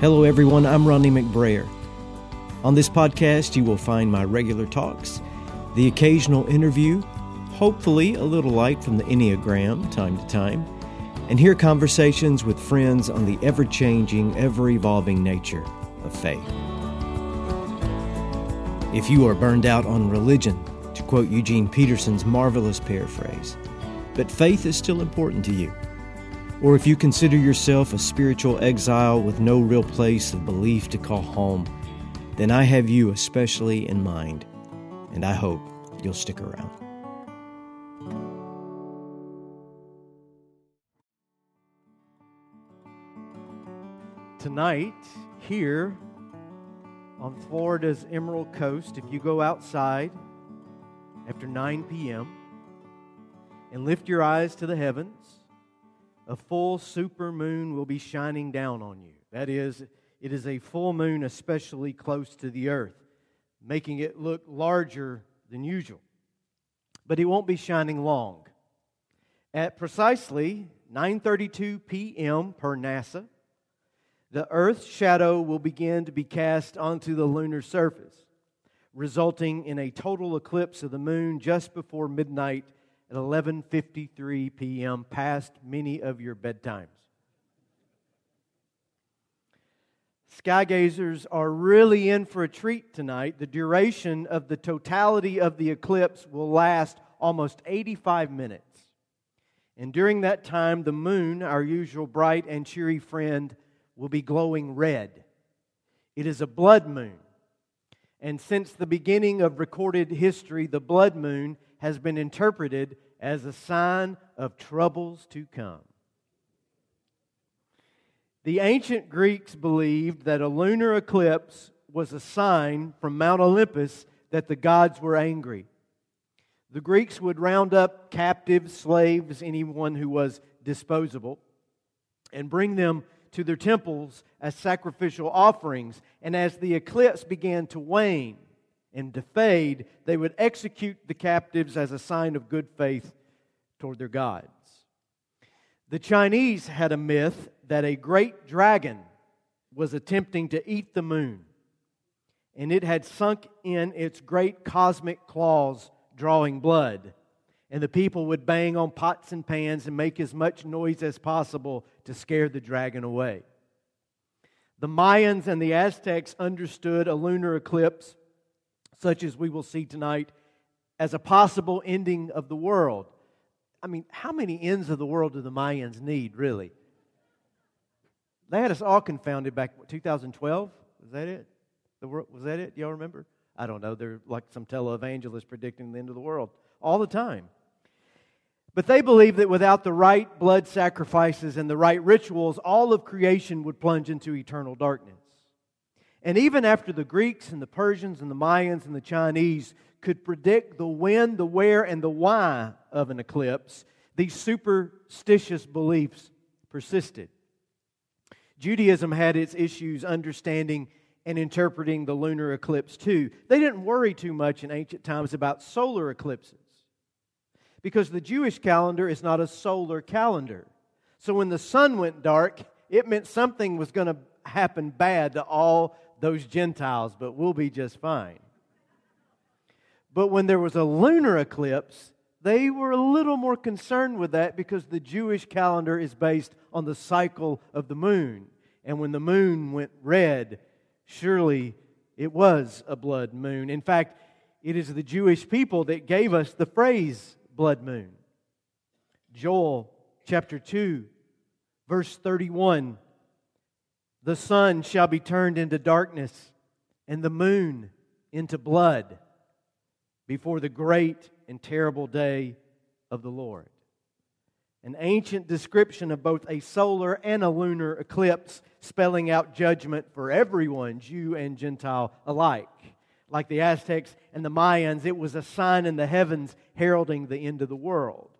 Hello everyone, I'm Ronnie McBrayer. On this podcast, you will find my regular talks, the occasional interview, hopefully a little light from the Enneagram time to time, and hear conversations with friends on the ever-changing, ever-evolving nature of faith. If you are burned out on religion, to quote Eugene Peterson's marvelous paraphrase, but faith is still important to you, or if you consider yourself a spiritual exile with no real place of belief to call home, then I have you especially in mind, and I hope you'll stick around. Tonight, here on Florida's Emerald Coast, if you go outside after 9 p.m. and lift your eyes to the heavens, a full super moon will be shining down on you. That is, it is a full moon especially close to the earth, making it look larger than usual. But it won't be shining long. At precisely 9:32 p.m. per NASA, the Earth's shadow will begin to be cast onto the lunar surface, resulting in a total eclipse of the moon just before midnight at 11:53 p.m., past many of your bedtimes. Skygazers are really in for a treat tonight. The duration of the totality of the eclipse will last almost 85 minutes. And during that time, the moon, our usual bright and cheery friend, will be glowing red. It is a blood moon. And since the beginning of recorded history, the blood moon has been interpreted as a sign of troubles to come. The ancient Greeks believed that a lunar eclipse was a sign from Mount Olympus that the gods were angry. The Greeks would round up captive slaves, anyone who was disposable, and bring them to their temples as sacrificial offerings. And as the eclipse began to wane and to fade, they would execute the captives as a sign of good faith toward their gods. The Chinese had a myth that a great dragon was attempting to eat the moon, and it had sunk in its great cosmic claws, drawing blood, and the people would bang on pots and pans and make as much noise as possible to scare the dragon away. The Mayans and the Aztecs understood a lunar eclipse, such as we will see tonight, as a possible ending of the world. I mean, how many ends of the world do the Mayans need, really? They had us all confounded back in 2012. Was that it? Was that it? Y'all remember? I don't know. They're like some televangelist predicting the end of the world all the time. But they believed that without the right blood sacrifices and the right rituals, all of creation would plunge into eternal darkness. And even after the Greeks and the Persians and the Mayans and the Chinese could predict the when, the where, and the why of an eclipse, these superstitious beliefs persisted. Judaism had its issues understanding and interpreting the lunar eclipse too. They didn't worry too much in ancient times about solar eclipses, because the Jewish calendar is not a solar calendar. So when the sun went dark, it meant something was going to happen bad to all those Gentiles, but we'll be just fine. But when there was a lunar eclipse, they were a little more concerned with that, because the Jewish calendar is based on the cycle of the moon. And when the moon went red, surely it was a blood moon. In fact, it is the Jewish people that gave us the phrase blood moon. Joel chapter 2, verse 31, the sun shall be turned into darkness and the moon into blood before the great and terrible day of the Lord. An ancient description of both a solar and a lunar eclipse, spelling out judgment for everyone, Jew and Gentile alike. Like the Aztecs and the Mayans, it was a sign in the heavens heralding the end of the world.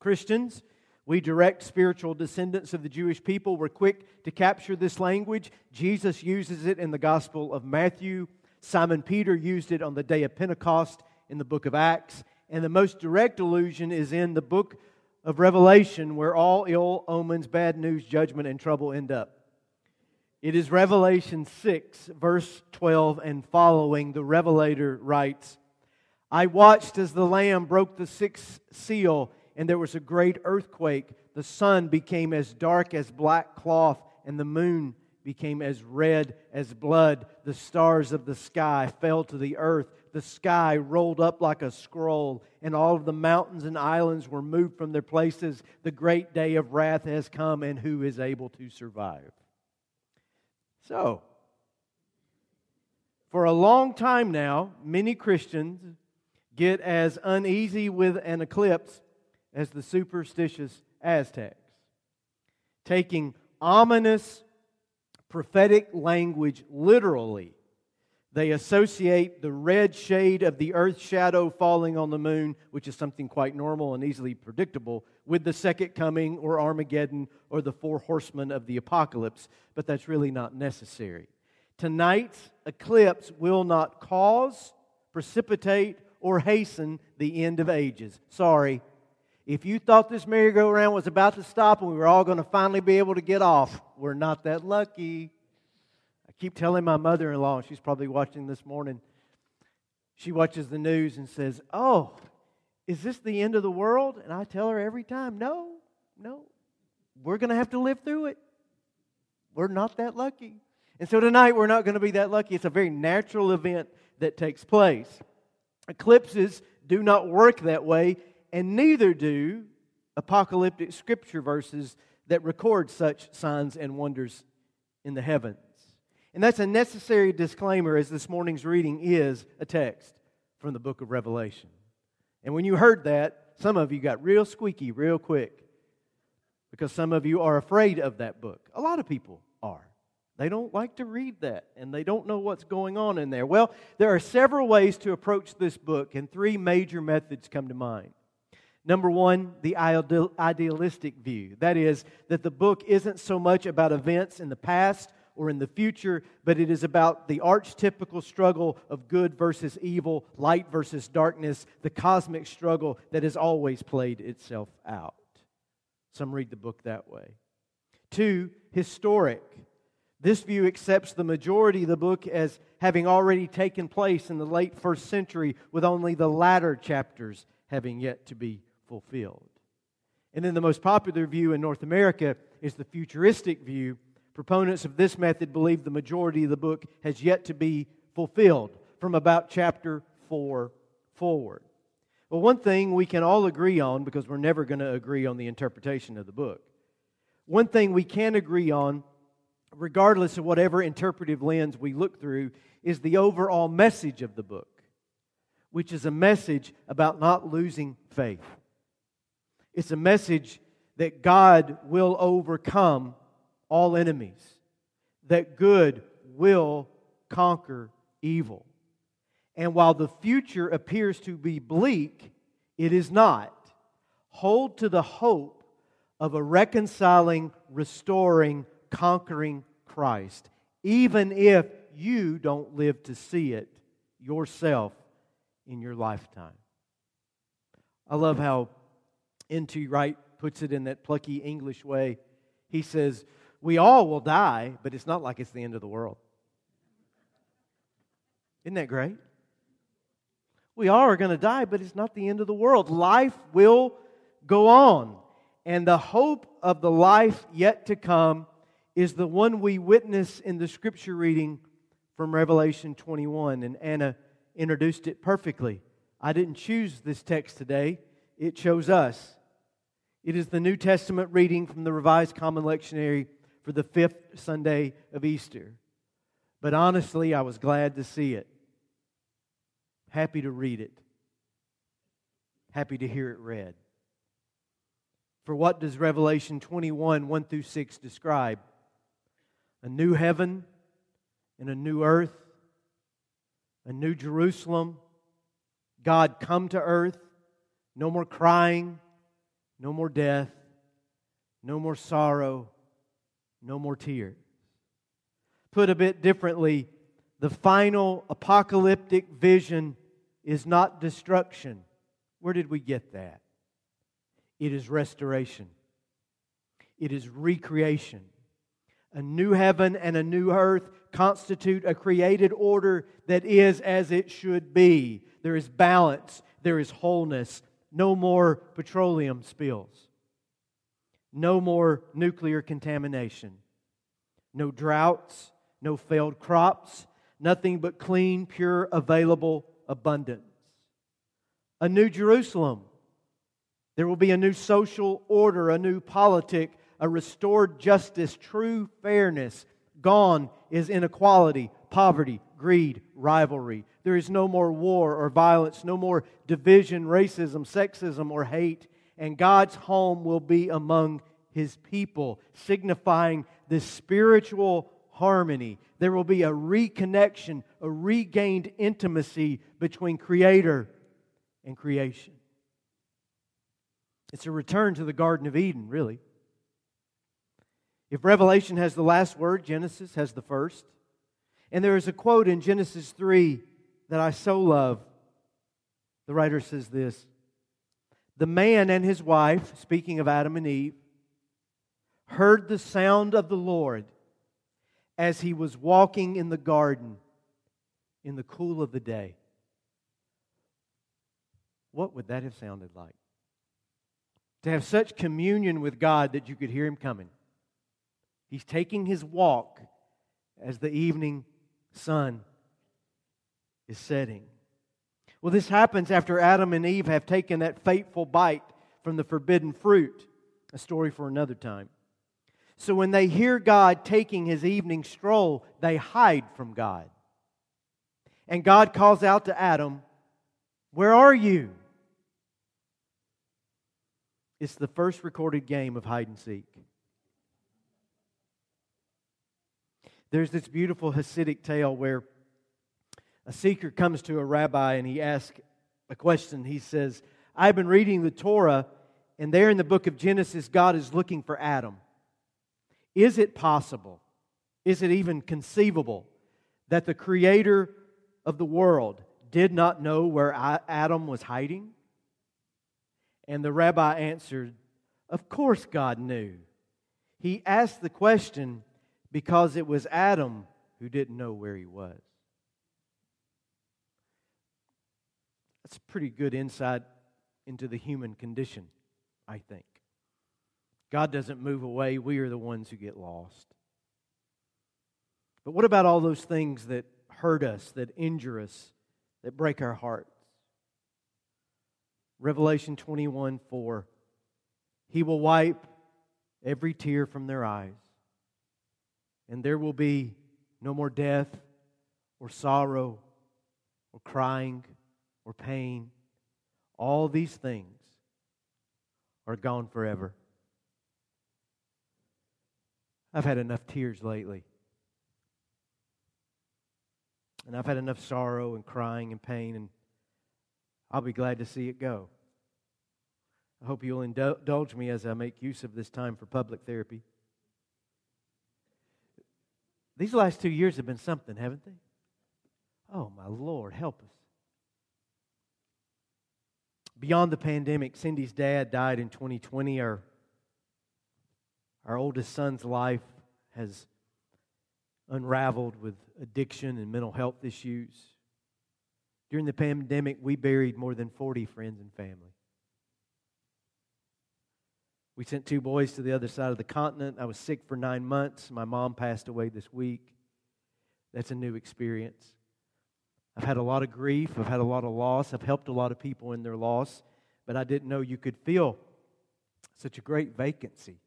Christians, we direct spiritual descendants of the Jewish people, were quick to capture this language. Jesus uses it in the Gospel of Matthew. Simon Peter used it on the day of Pentecost in the book of Acts. And the most direct allusion is in the book of Revelation, where all ill omens, bad news, judgment, and trouble end up. It is Revelation 6, verse 12 and following. The Revelator writes, I watched as the Lamb broke the sixth seal, and there was a great earthquake. The sun became as dark as black cloth, and the moon became as red as blood. The stars of the sky fell to the earth. The sky rolled up like a scroll, and all of the mountains and islands were moved from their places. The great day of wrath has come, and who is able to survive? So, for a long time now, many Christians get as uneasy with an eclipse as the superstitious Aztecs, taking ominous prophetic language literally. They associate the red shade of the earth's shadow falling on the moon, which is something quite normal and easily predictable, with the second coming or Armageddon or the four horsemen of the apocalypse, but that's really not necessary. Tonight's eclipse will not cause, precipitate, or hasten the end of ages. Sorry. If you thought this merry-go-round was about to stop and we were all going to finally be able to get off, we're not that lucky. I keep telling my mother-in-law, and she's probably watching this morning, she watches the news and says, oh, is this the end of the world? And I tell her every time, no, we're going to have to live through it. We're not that lucky. And so tonight we're not going to be that lucky. It's a very natural event that takes place. Eclipses do not work that way. And neither do apocalyptic scripture verses that record such signs and wonders in the heavens. And that's a necessary disclaimer, as this morning's reading is a text from the book of Revelation. And when you heard that, some of you got real squeaky real quick, because some of you are afraid of that book. A lot of people are. They don't like to read that, and they don't know what's going on in there. Well, there are several ways to approach this book, and three major methods come to mind. Number one, the idealistic view. That is, that the book isn't so much about events in the past or in the future, but it is about the archetypical struggle of good versus evil, light versus darkness, the cosmic struggle that has always played itself out. Some read the book that way. Two, historic. This view accepts the majority of the book as having already taken place in the late first century, with only the latter chapters having yet to be fulfilled. And then the most popular view in North America is the futuristic view. Proponents of this method believe the majority of the book has yet to be fulfilled from about chapter 4 forward. Well, one thing we can all agree on, because we're never going to agree on the interpretation of the book, one thing we can agree on, regardless of whatever interpretive lens we look through, is the overall message of the book, which is a message about not losing faith. It's a message that God will overcome all enemies, that good will conquer evil. And while the future appears to be bleak, it is not. Hold to the hope of a reconciling, restoring, conquering Christ, even if you don't live to see it yourself in your lifetime. I love how N.T. Wright puts it in that plucky English way. He says, we all will die, but it's not like it's the end of the world. Isn't that great? We all are going to die, but it's not the end of the world. Life will go on. And the hope of the life yet to come is the one we witness in the scripture reading from Revelation 21. And Anna introduced it perfectly. I didn't choose this text today. It chose us. It is the New Testament reading from the Revised Common Lectionary for the 5th Sunday of Easter. But honestly, I was glad to see it. Happy to read it. Happy to hear it read. For what does Revelation 21, 1 through 6 describe? A new heaven and a new earth. A new Jerusalem, God come to earth, no more crying, no more death, no more sorrow, no more tears. Put a bit differently, the final apocalyptic vision is not destruction. Where did we get that? It is restoration. It is recreation. A new heaven and a new earth constitute a created order that is as it should be. There is balance. There is wholeness. No more petroleum spills. No more nuclear contamination. No droughts. No failed crops. Nothing but clean, pure, available abundance. A new Jerusalem. There will be a new social order, a new politic, a restored justice, true fairness. Gone is inequality, poverty, greed, rivalry. There is no more war or violence, no more division, racism, sexism, or hate. And God's home will be among His people, signifying this spiritual harmony. There will be a reconnection, a regained intimacy between Creator and creation. It's a return to the Garden of Eden, really. If Revelation has the last word, Genesis has the first. And there is a quote in Genesis 3 that I so love. The writer says this: "The man and his wife," speaking of Adam and Eve, "heard the sound of the Lord as He was walking in the garden in the cool of the day." What would that have sounded like? To have such communion with God that you could hear Him coming. He's taking His walk as the evening sun is setting. Well, this happens after Adam and Eve have taken that fateful bite from the forbidden fruit. A story for another time. So when they hear God taking His evening stroll, they hide from God. And God calls out to Adam, "Where are you?" It's the first recorded game of hide and seek. There's this beautiful Hasidic tale where a seeker comes to a rabbi and he asks a question. He says, "I've been reading the Torah, and there in the book of Genesis, God is looking for Adam. Is it possible, is it even conceivable, that the Creator of the world did not know where Adam was hiding?" And the rabbi answered, "Of course God knew. He asked the question because it was Adam who didn't know where he was." That's pretty good insight into the human condition, I think. God doesn't move away. We are the ones who get lost. But what about all those things that hurt us, that injure us, that break our hearts? Revelation 21:4, "He will wipe every tear from their eyes, and there will be no more death or sorrow or crying or pain. All these things are gone forever." I've had enough tears lately. And I've had enough sorrow and crying and pain, and I'll be glad to see it go. I hope you'll indulge me as I make use of this time for public therapy. These last 2 years have been something, haven't they? Oh, my Lord, help us. Beyond the pandemic, Cindy's dad died in 2020. Our oldest son's life has unraveled with addiction and mental health issues. During the pandemic, we buried more than 40 friends and family. We sent 2 boys to the other side of the continent. I was sick for 9 months. My mom passed away this week. That's a new experience. I've had a lot of grief. I've had a lot of loss. I've helped a lot of people in their loss, but I didn't know you could feel such a great vacancy.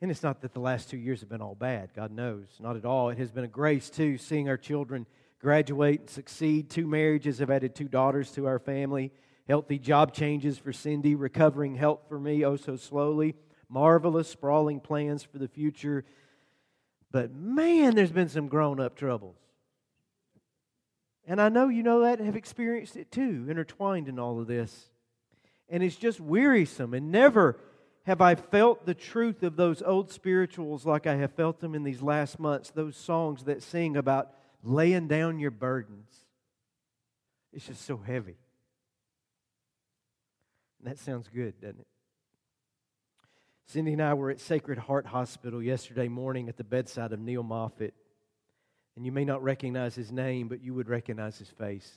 And it's not that the last 2 years have been all bad. God knows. Not at all. It has been a grace, too, seeing our children graduate and succeed. 2 marriages have added 2 daughters to our family. Healthy job changes for Cindy. Recovering health for me, oh so slowly. Marvelous, sprawling plans for the future. But man, there's been some grown-up troubles. And I know you know that and have experienced it too, intertwined in all of this. And it's just wearisome, and never have I felt the truth of those old spirituals like I have felt them in these last months, those songs that sing about laying down your burdens. It's just so heavy. And that sounds good, doesn't it? Cindy and I were at Sacred Heart Hospital yesterday morning at the bedside of Neil Moffitt. And you may not recognize his name, but you would recognize his face.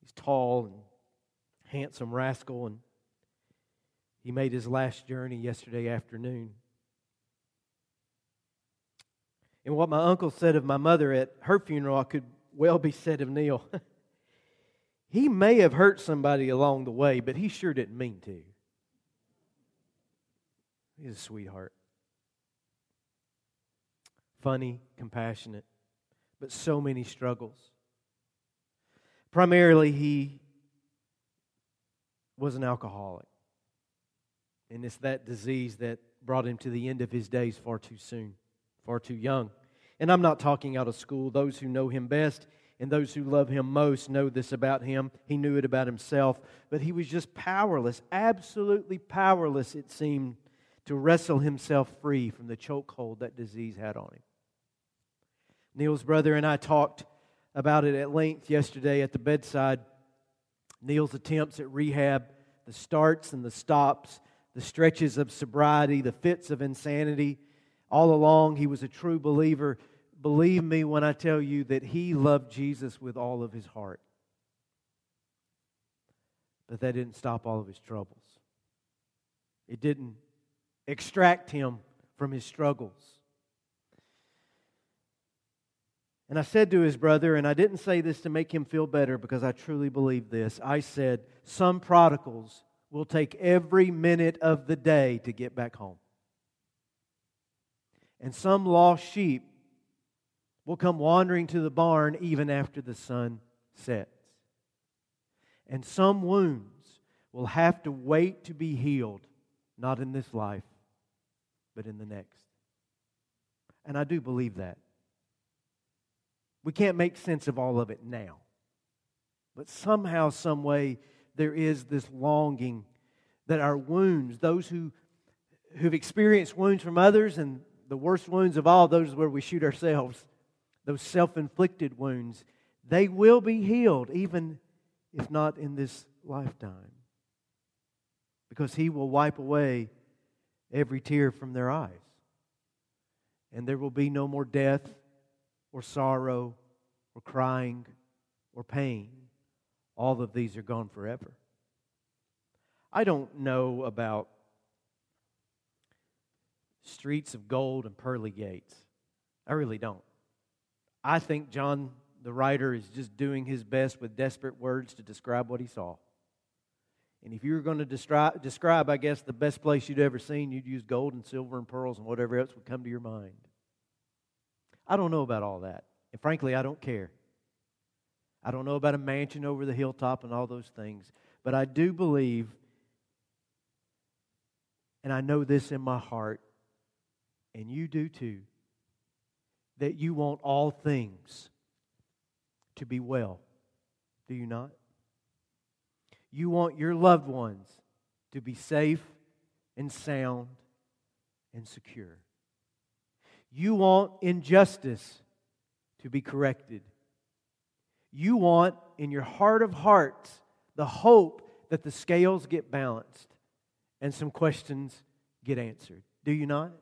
He's tall and handsome rascal, and he made his last journey yesterday afternoon. And what my uncle said of my mother at her funeral could well be said of Neil. He may have hurt somebody along the way, but he sure didn't mean to. He's a sweetheart. Funny, compassionate, but so many struggles. Primarily, he was an alcoholic. And it's that disease that brought him to the end of his days far too soon, far too young. And I'm not talking out of school. Those who know him best and those who love him most know this about him. He knew it about himself. But he was just powerless, absolutely powerless, it seemed, to wrestle himself free from the chokehold that disease had on him. Neil's brother and I talked about it at length yesterday at the bedside. Neil's attempts at rehab, the starts and the stops, the stretches of sobriety, the fits of insanity. All along, he was a true believer. Believe me when I tell you that he loved Jesus with all of his heart. But that didn't stop all of his troubles. It didn't extract him from his struggles. And I said to his brother, and I didn't say this to make him feel better because I truly believe this. I said, some prodigals will take every minute of the day to get back home. And some lost sheep will come wandering to the barn even after the sun sets. And some wounds will have to wait to be healed, not in this life, but in the next. And I do believe that. We can't make sense of all of it now. But somehow, some way, there is this longing that our wounds, those who've experienced wounds from others, and the worst wounds of all, those where we shoot ourselves, those self-inflicted wounds, they will be healed, even if not in this lifetime. Because He will wipe away every tear from their eyes. And there will be no more death or sorrow or crying or pain. All of these are gone forever. I don't know about streets of gold and pearly gates. I really don't. I think John, the writer, is just doing his best with desperate words to describe what he saw. And if you were going to describe, I guess, the best place you'd ever seen, you'd use gold and silver and pearls and whatever else would come to your mind. I don't know about all that. And frankly, I don't care. I don't know about a mansion over the hilltop and all those things. But I do believe, and I know this in my heart, and you do too, that you want all things to be well. Do you not? You want your loved ones to be safe and sound and secure. You want injustice to be corrected. You want, in your heart of hearts, the hope that the scales get balanced and some questions get answered. Do you not?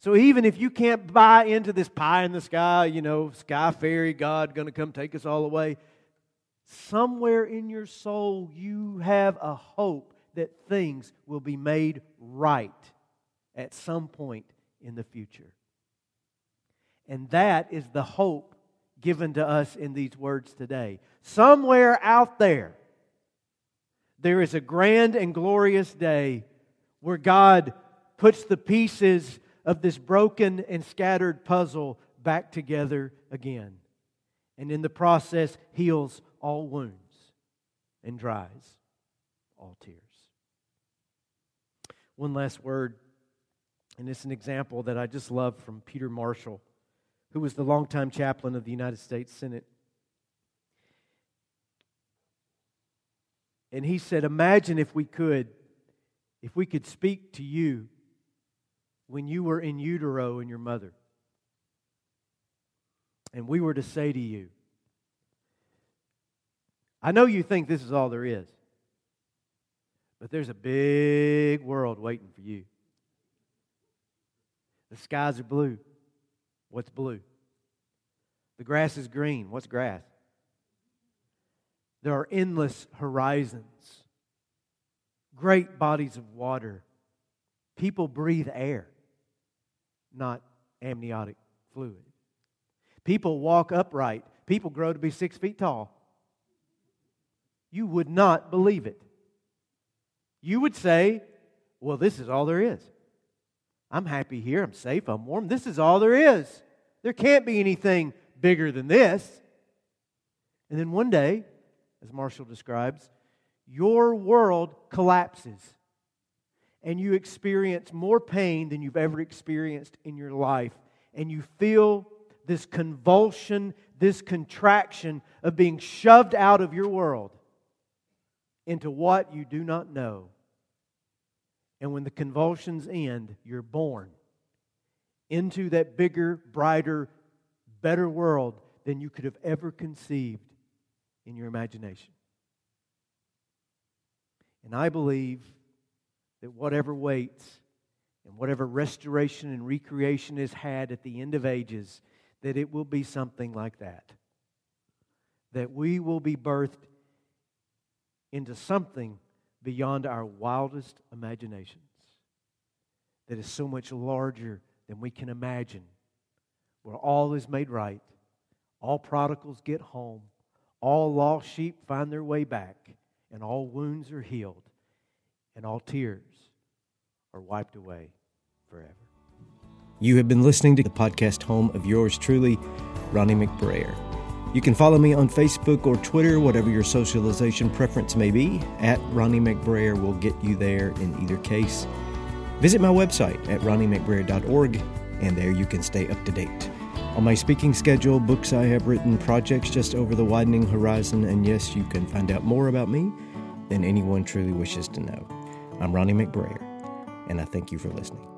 So even if you can't buy into this pie in the sky, sky fairy, God going to come take us all away, somewhere in your soul you have a hope that things will be made right at some point in the future. And that is the hope given to us in these words today. Somewhere out there, there is a grand and glorious day where God puts the pieces of this broken and scattered puzzle back together again. And in the process, heals all wounds and dries all tears. One last word, and it's an example that I just love from Peter Marshall, who was the longtime chaplain of the United States Senate. And he said, imagine if we could speak to you when you were in utero in your mother, and we were to say to you, I know you think this is all there is, But there's a big world waiting for you. The skies are blue. What's blue? The grass is green. What's grass? There are endless horizons, great bodies of water. People breathe air, not amniotic fluid. People walk upright. People grow to be 6 feet tall. You would not believe it. You would say, well, this is all there is. I'm happy here. I'm safe. I'm warm. This is all there is. There can't be anything bigger than this. And then one day, as Marshall describes, your world collapses. And you experience more pain than you've ever experienced in your life. And you feel this convulsion, this contraction of being shoved out of your world into what you do not know. And when the convulsions end, you're born into that bigger, brighter, better world than you could have ever conceived in your imagination. And I believe that whatever waits and whatever restoration and recreation is had at the end of ages, that it will be something like that. That we will be birthed into something beyond our wildest imaginations, that is so much larger than we can imagine, where all is made right, all prodigals get home, all lost sheep find their way back, and all wounds are healed, and all tears are wiped away forever. You have been listening to the podcast home of yours truly, Ronnie McBrayer. You can follow me on Facebook or Twitter, whatever your socialization preference may be. At Ronnie McBrayer will get you there in either case. Visit my website at ronniemcbrayer.org, and there you can stay up to date on my speaking schedule, books I have written, projects just over the widening horizon, and yes, you can find out more about me than anyone truly wishes to know. I'm Ronnie McBrayer, and I thank you for listening.